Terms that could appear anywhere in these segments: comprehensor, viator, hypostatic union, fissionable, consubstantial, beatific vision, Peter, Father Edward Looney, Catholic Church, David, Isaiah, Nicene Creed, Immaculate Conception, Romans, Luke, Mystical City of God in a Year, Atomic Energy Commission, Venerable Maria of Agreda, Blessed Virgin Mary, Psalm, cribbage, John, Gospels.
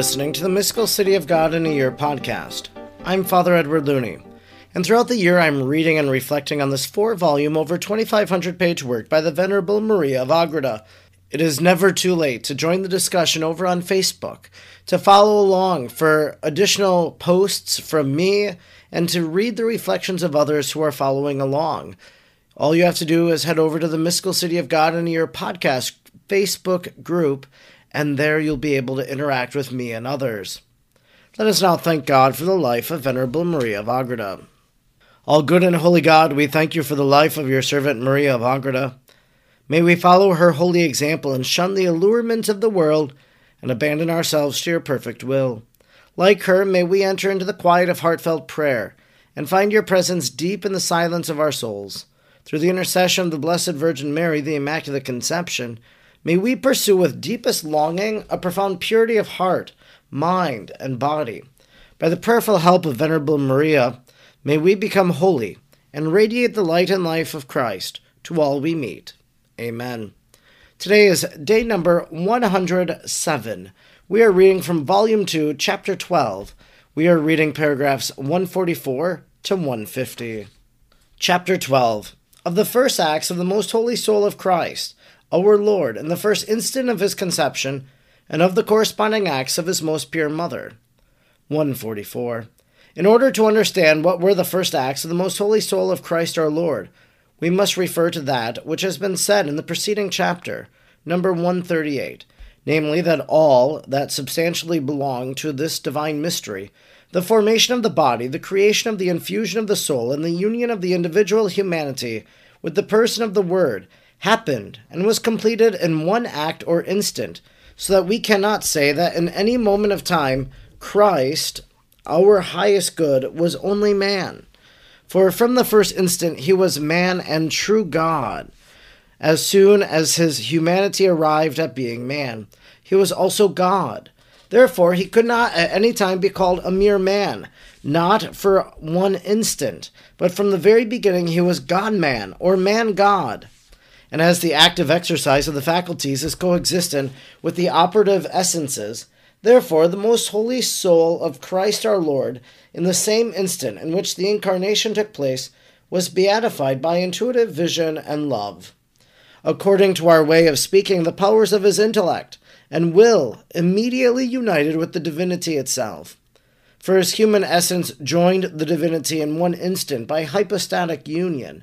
listening to the Mystical City of God in a Year podcast. I'm Father Edward Looney, and throughout the year I'm reading and reflecting on this 4-volume, over 2,500-page work by the Venerable Maria of Agreda. It is never too late to join the discussion over on Facebook, to follow along for additional posts from me, and to read the reflections of others who are following along. All you have to do is head over to the Mystical City of God in a Year podcast Facebook group, and there you'll be able to interact with me and others. Let us now thank God for the life of Venerable Maria of Agreda. All good and holy God, we thank you for the life of your servant Maria of Agreda. May we follow her holy example and shun the allurement of the world and abandon ourselves to your perfect will. Like her, may we enter into the quiet of heartfelt prayer and find your presence deep in the silence of our souls. Through the intercession of the Blessed Virgin Mary, the Immaculate Conception, may we pursue with deepest longing a profound purity of heart, mind, and body. By the prayerful help of Venerable Maria, may we become holy and radiate the light and life of Christ to all we meet. Amen. Today is day number 107. We are reading from Volume 2, Chapter 12. We are reading paragraphs 144 to 150. Chapter 12. Of the first acts of the most holy soul of Christ, our Lord, in the first instant of his conception, and of the corresponding acts of his most pure mother. 144. In order to understand what were the first acts of the most holy soul of Christ our Lord, we must refer to that which has been said in the preceding chapter, number 138, namely that all that substantially belong to this divine mystery, the formation of the body, the creation of the infusion of the soul, and the union of the individual humanity with the person of the Word, happened and was completed in one act or instant, so that we cannot say that in any moment of time Christ, our highest good, was only man. For from the first instant he was man and true God. As soon as his humanity arrived at being man, he was also God. Therefore he could not at any time be called a mere man, not for one instant, but from the very beginning he was God-man or man-God. And as the active exercise of the faculties is coexistent with the operative essences, therefore the most holy soul of Christ our Lord, in the same instant in which the incarnation took place, was beatified by intuitive vision and love. According to our way of speaking, the powers of his intellect and will immediately united with the divinity itself. For his human essence joined the divinity in one instant by hypostatic union,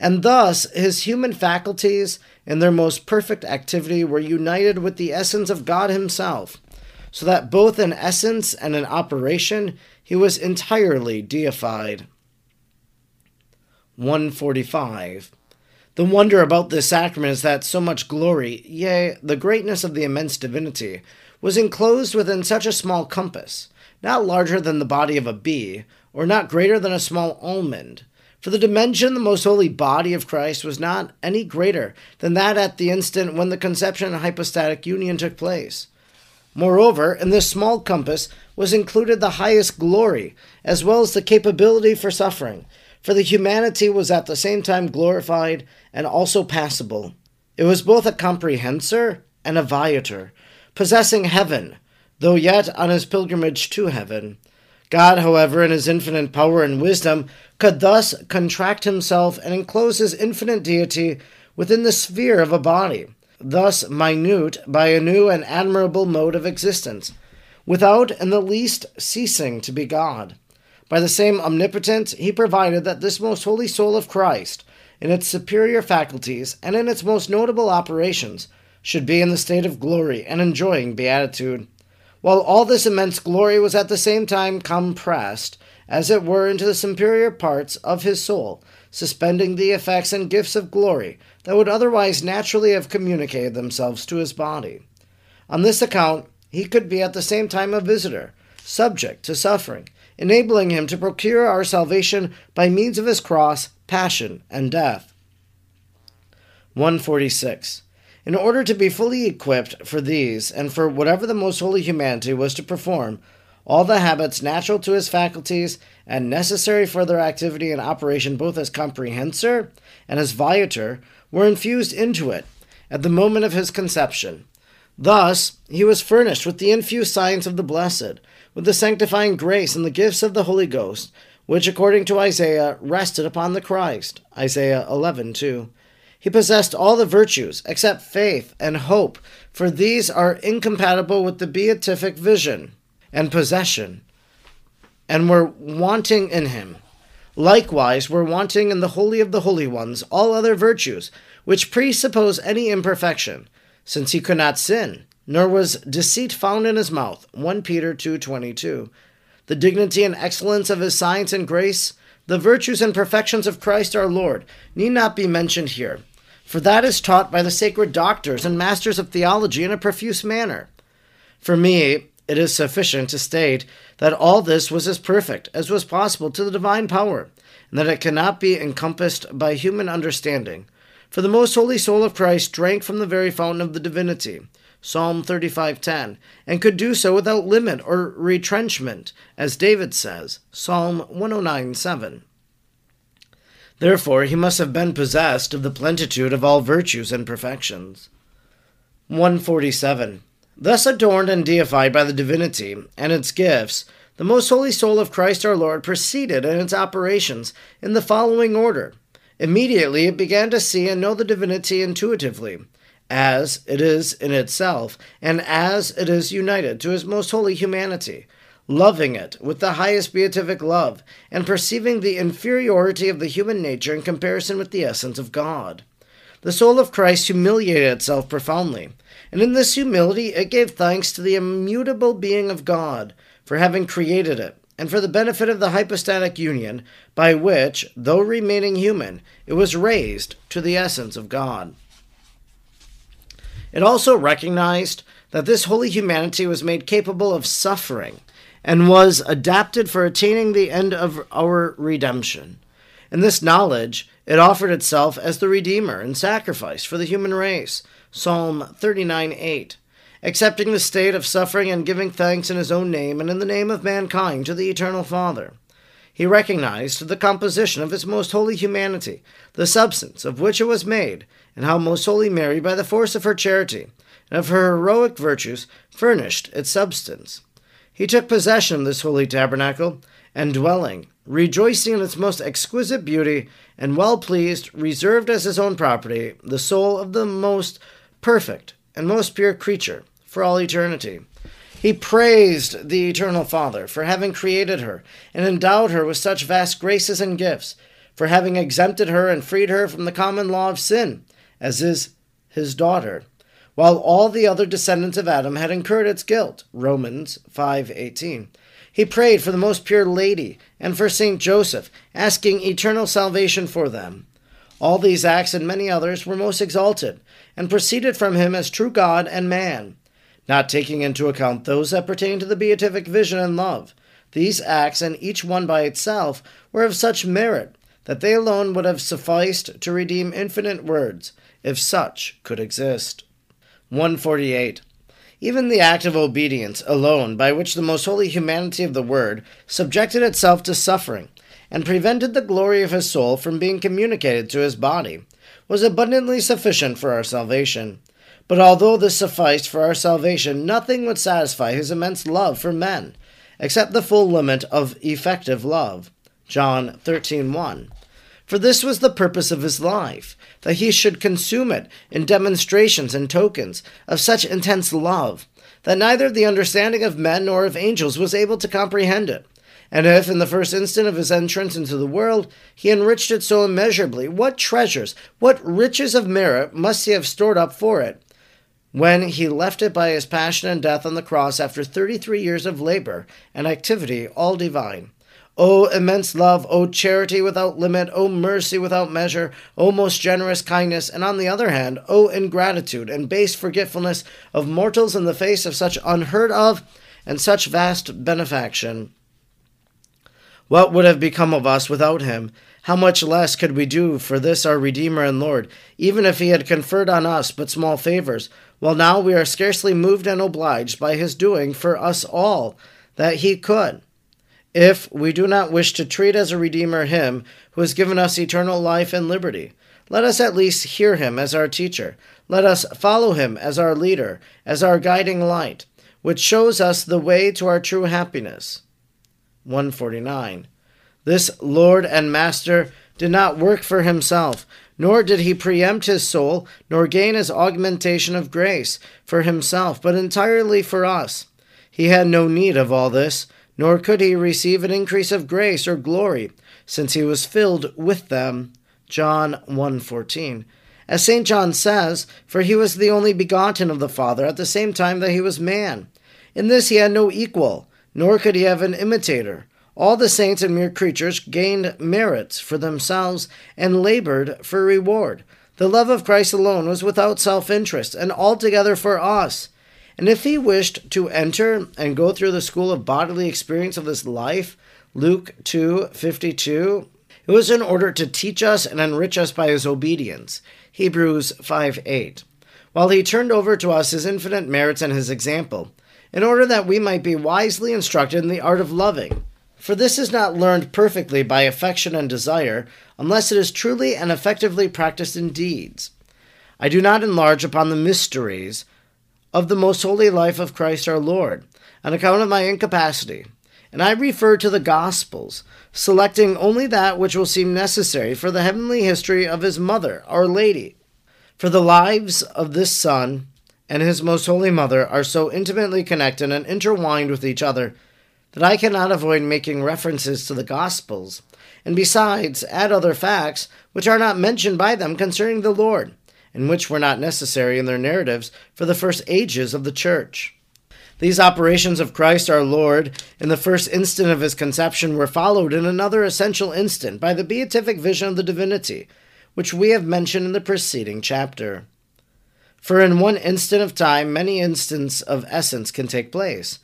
and thus his human faculties in their most perfect activity were united with the essence of God himself, so that both in essence and in operation he was entirely deified. 145. The wonder about this sacrament is that so much glory, yea, the greatness of the immense divinity, was enclosed within such a small compass, not larger than the body of a bee, or not greater than a small almond. For the dimension, the most holy body of Christ was not any greater than that at the instant when the conception and hypostatic union took place. Moreover, in this small compass was included the highest glory, as well as the capability for suffering, for the humanity was at the same time glorified and also passible. It was both a comprehensor and a viator, possessing heaven, though yet on his pilgrimage to heaven. God, however, in his infinite power and wisdom, could thus contract himself and enclose his infinite deity within the sphere of a body, thus minute by a new and admirable mode of existence, without in the least ceasing to be God. By the same omnipotence, he provided that this most holy soul of Christ, in its superior faculties and in its most notable operations, should be in the state of glory and enjoying beatitude, while all this immense glory was at the same time compressed, as it were, into the superior parts of his soul, suspending the effects and gifts of glory that would otherwise naturally have communicated themselves to his body. On this account, he could be at the same time a visitor, subject to suffering, enabling him to procure our salvation by means of his cross, passion, and death. 146. In order to be fully equipped for these, and for whatever the most holy humanity was to perform, all the habits natural to his faculties and necessary for their activity and operation both as comprehensor and as viator were infused into it at the moment of his conception. Thus, he was furnished with the infused science of the blessed, with the sanctifying grace and the gifts of the Holy Ghost, which, according to Isaiah, rested upon the Christ. Isaiah 11:2. He possessed all the virtues, except faith and hope, for these are incompatible with the beatific vision and possession, and were wanting in him. Likewise were wanting in the Holy of the Holy Ones all other virtues, which presuppose any imperfection, since he could not sin, nor was deceit found in his mouth. 1 Peter 2:22. The dignity and excellence of his science and grace, the virtues and perfections of Christ our Lord, need not be mentioned here, for that is taught by the sacred doctors and masters of theology in a profuse manner. For me, it is sufficient to state that all this was as perfect as was possible to the divine power, and that it cannot be encompassed by human understanding. For the most holy soul of Christ drank from the very fountain of the divinity, Psalm 35:10, and could do so without limit or retrenchment, as David says, Psalm 109:7. Therefore he must have been possessed of the plenitude of all virtues and perfections. 147. Thus adorned and deified by the divinity and its gifts, the most holy soul of Christ our Lord proceeded in its operations in the following order. Immediately it began to see and know the divinity intuitively, as it is in itself, and as it is united to his most holy humanity, loving it with the highest beatific love, and perceiving the inferiority of the human nature in comparison with the essence of God. The soul of Christ humiliated itself profoundly, and in this humility it gave thanks to the immutable being of God, for having created it, and for the benefit of the hypostatic union, by which, though remaining human, it was raised to the essence of God. It also recognized that this holy humanity was made capable of suffering, and was adapted for attaining the end of our redemption. In this knowledge, it offered itself as the Redeemer and sacrifice for the human race, Psalm 39:8. Accepting the state of suffering and giving thanks in his own name and in the name of mankind to the Eternal Father. He recognized the composition of his most holy humanity, the substance of which it was made, and how most holy Mary, by the force of her charity and of her heroic virtues, furnished its substance. He took possession of this holy tabernacle and dwelling, rejoicing in its most exquisite beauty, and well pleased, reserved as his own property, the soul of the most perfect and most pure creature for all eternity. He praised the Eternal Father for having created her and endowed her with such vast graces and gifts, for having exempted her and freed her from the common law of sin, as is his daughter, while all the other descendants of Adam had incurred its guilt, Romans 5:18. He prayed for the most pure lady and for Saint Joseph, asking eternal salvation for them. All these acts and many others were most exalted, and proceeded from him as true God and man, not taking into account those that pertain to the beatific vision and love. These acts, and each one by itself, were of such merit that they alone would have sufficed to redeem infinite words, if such could exist. 148. Even the act of obedience alone, by which the most holy humanity of the Word subjected itself to suffering, and prevented the glory of his soul from being communicated to his body, was abundantly sufficient for our salvation. But although this sufficed for our salvation, nothing would satisfy his immense love for men, except the full limit of effective love, John 13:1. For this was the purpose of his life, that he should consume it in demonstrations and tokens of such intense love, that neither the understanding of men nor of angels was able to comprehend it. And if, in the first instant of his entrance into the world, he enriched it so immeasurably, what treasures, what riches of merit must he have stored up for it, when he left it by his passion and death on the cross after 33 years of labor and activity all divine. O immense love, O charity without limit, O mercy without measure, O most generous kindness, and on the other hand, O ingratitude and base forgetfulness of mortals in the face of such unheard of and such vast benefaction. What would have become of us without him? How much less could we do for this our Redeemer and Lord, even if he had conferred on us but small favors, while now we are scarcely moved and obliged by his doing for us all that he could, if we do not wish to treat as a Redeemer him who has given us eternal life and liberty? Let us at least hear him as our teacher. Let us follow him as our leader, as our guiding light, which shows us the way to our true happiness. 149. This Lord and Master did not work for himself, nor did he preempt his soul, nor gain his augmentation of grace for himself, but entirely for us. He had no need of all this, nor could he receive an increase of grace or glory, since he was filled with them. John 1:14. As St. John says, for he was the only begotten of the Father at the same time that he was man. In this he had no equal, nor could he have an imitator. All the saints and mere creatures gained merits for themselves and labored for reward. The love of Christ alone was without self-interest and altogether for us. And if he wished to enter and go through the school of bodily experience of this life, Luke 2:52, it was in order to teach us and enrich us by his obedience. Hebrews 5:8. While he turned over to us his infinite merits and his example, in order that we might be wisely instructed in the art of loving. For this is not learned perfectly by affection and desire, unless it is truly and effectively practiced in deeds. I do not enlarge upon the mysteries of the most holy life of Christ our Lord, on account of my incapacity, and I refer to the Gospels, selecting only that which will seem necessary for the heavenly history of his mother, Our Lady. For the lives of this Son and his most holy Mother are so intimately connected and intertwined with each other that I cannot avoid making references to the Gospels, and besides add other facts which are not mentioned by them concerning the Lord, and which were not necessary in their narratives for the first ages of the Church. These operations of Christ our Lord in the first instant of his conception were followed in another essential instant by the beatific vision of the divinity, which we have mentioned in the preceding chapter. For in one instant of time, many instants of essence can take place.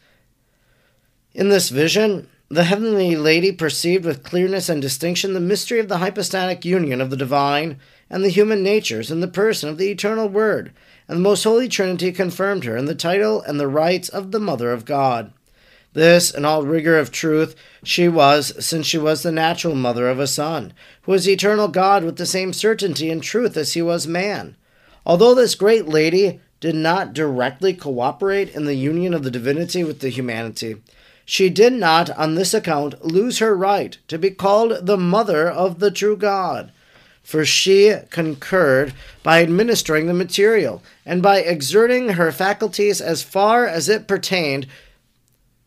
In this vision, the heavenly lady perceived with clearness and distinction the mystery of the hypostatic union of the divine and the human natures in the person of the eternal Word, and the Most Holy Trinity confirmed her in the title and the rights of the Mother of God. This, in all rigor of truth, she was, since she was the natural mother of a Son, who was eternal God with the same certainty and truth as he was man. Although this great lady did not directly cooperate in the union of the divinity with the humanity, she did not, on this account, lose her right to be called the Mother of the true God. For she concurred by administering the material and by exerting her faculties as far as it pertained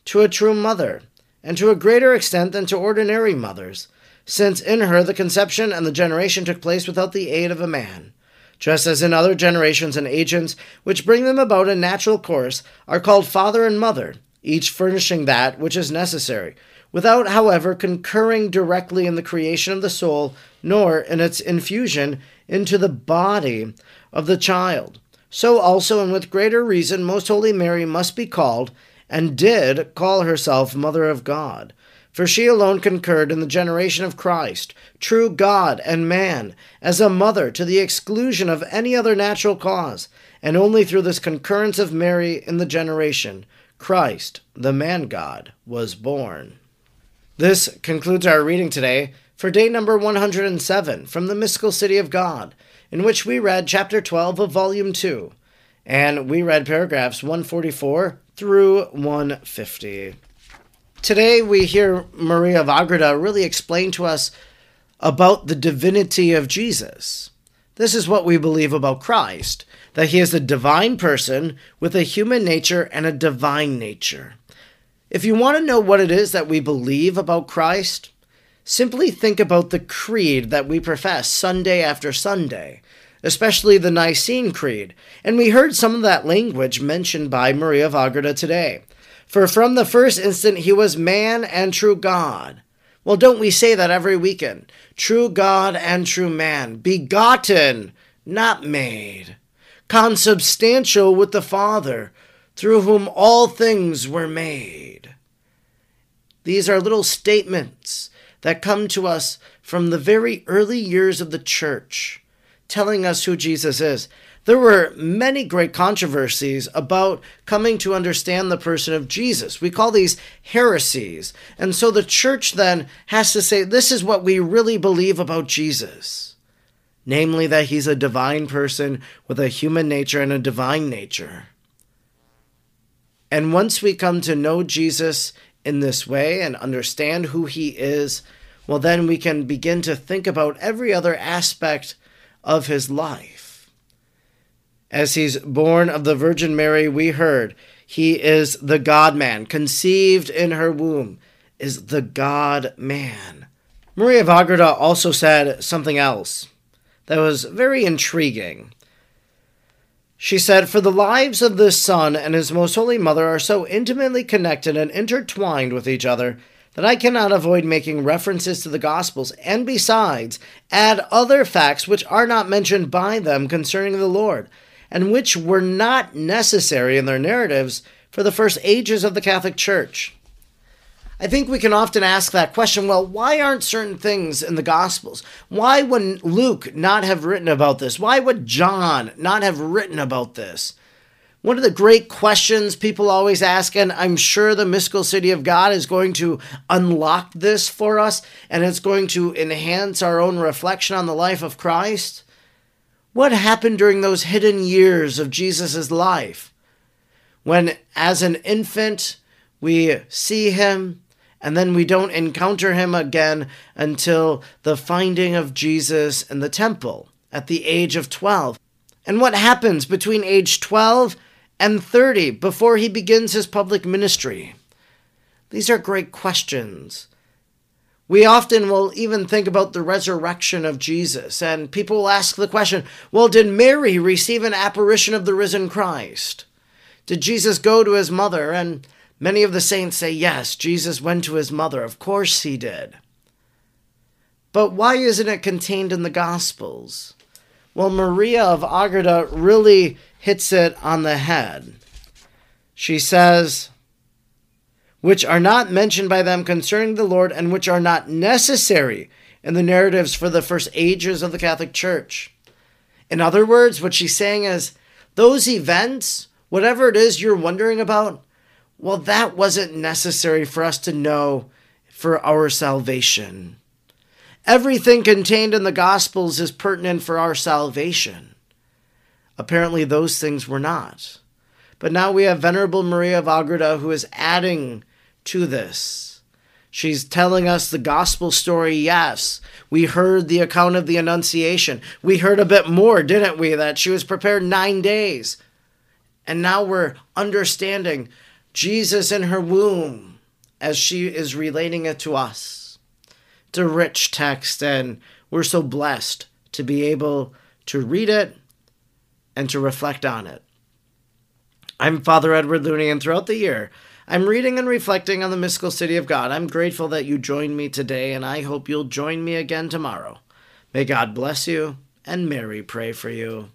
to a true mother, and to a greater extent than to ordinary mothers, since in her the conception and the generation took place without the aid of a man, just as in other generations and agents which bring them about in natural course are called father and mother, each furnishing that which is necessary, without, however, concurring directly in the creation of the soul, nor in its infusion into the body of the child. So also, and with greater reason, Most Holy Mary must be called, and did call herself, Mother of God. For she alone concurred in the generation of Christ, true God and man, as a mother to the exclusion of any other natural cause, and only through this concurrence of Mary in the generation, Christ, the man-God, was born. This concludes our reading today for day number 107 from the Mystical City of God, in which we read chapter 12 of volume 2, and we read paragraphs 144 through 150. Today we hear Maria of Agreda really explain to us about the divinity of Jesus. This is what we believe about Christ, that he is a divine person with a human nature and a divine nature. If you want to know what it is that we believe about Christ, simply think about the creed that we profess Sunday after Sunday, especially the Nicene Creed, and we heard some of that language mentioned by Maria of Agreda today. For from the first instant he was man and true God. Well, don't we say that every weekend? True God and true man, begotten, not made, consubstantial with the Father, through whom all things were made. These are little statements that come to us from the very early years of the Church, telling us who Jesus is. There were many great controversies about coming to understand the person of Jesus. We call these heresies. And so the Church then has to say, this is what we really believe about Jesus. namely that he's a divine person with a human nature and a divine nature. And once we come to know Jesus in this way and understand who he is, well, then we can begin to think about every other aspect of his life. As he's born of the Virgin Mary, we heard he is the God-man. Conceived in her womb is the God-man. Maria of Agreda also said something else that was very intriguing. She said, "For the lives of this Son and His Most Holy Mother are so intimately connected and intertwined with each other that I cannot avoid making references to the Gospels and besides add other facts which are not mentioned by them concerning the Lord and which were not necessary in their narratives for the first ages of the Catholic Church." I think we can often ask that question, well, why aren't certain things in the Gospels? Why would Luke not have written about this? Why would John not have written about this? One of the great questions people always ask, and I'm sure the Mystical City of God is going to unlock this for us, and it's going to enhance our own reflection on the life of Christ. What happened during those hidden years of Jesus' life? When, as an infant, we see him, and then we don't encounter him again until the finding of Jesus in the temple at the age of 12. And what happens between age 12 and 30 before he begins his public ministry? These are great questions. We often will even think about the resurrection of Jesus, and people will ask the question, well, did Mary receive an apparition of the risen Christ? Did Jesus go to his mother? And many of the saints say, yes, Jesus went to his mother. Of course he did. But why isn't it contained in the Gospels? Well, Maria of Agreda really hits it on the head. She says, which are not mentioned by them concerning the Lord and which are not necessary in the narratives for the first ages of the Catholic Church. In other words, what she's saying is, those events, whatever it is you're wondering about, well, that wasn't necessary for us to know for our salvation. Everything contained in the Gospels is pertinent for our salvation. Apparently, those things were not. But now we have Venerable Maria of Agreda, who is adding to this. She's telling us the Gospel story, yes. We heard the account of the Annunciation. We heard a bit more, didn't we, that she was prepared 9 days. And now we're understanding Jesus in her womb, as she is relating it to us. It's a rich text, and we're so blessed to be able to read it and to reflect on it. I'm Father Edward Looney, and throughout the year, I'm reading and reflecting on the Mystical City of God. I'm grateful that you joined me today, and I hope you'll join me again tomorrow. May God bless you, and Mary pray for you.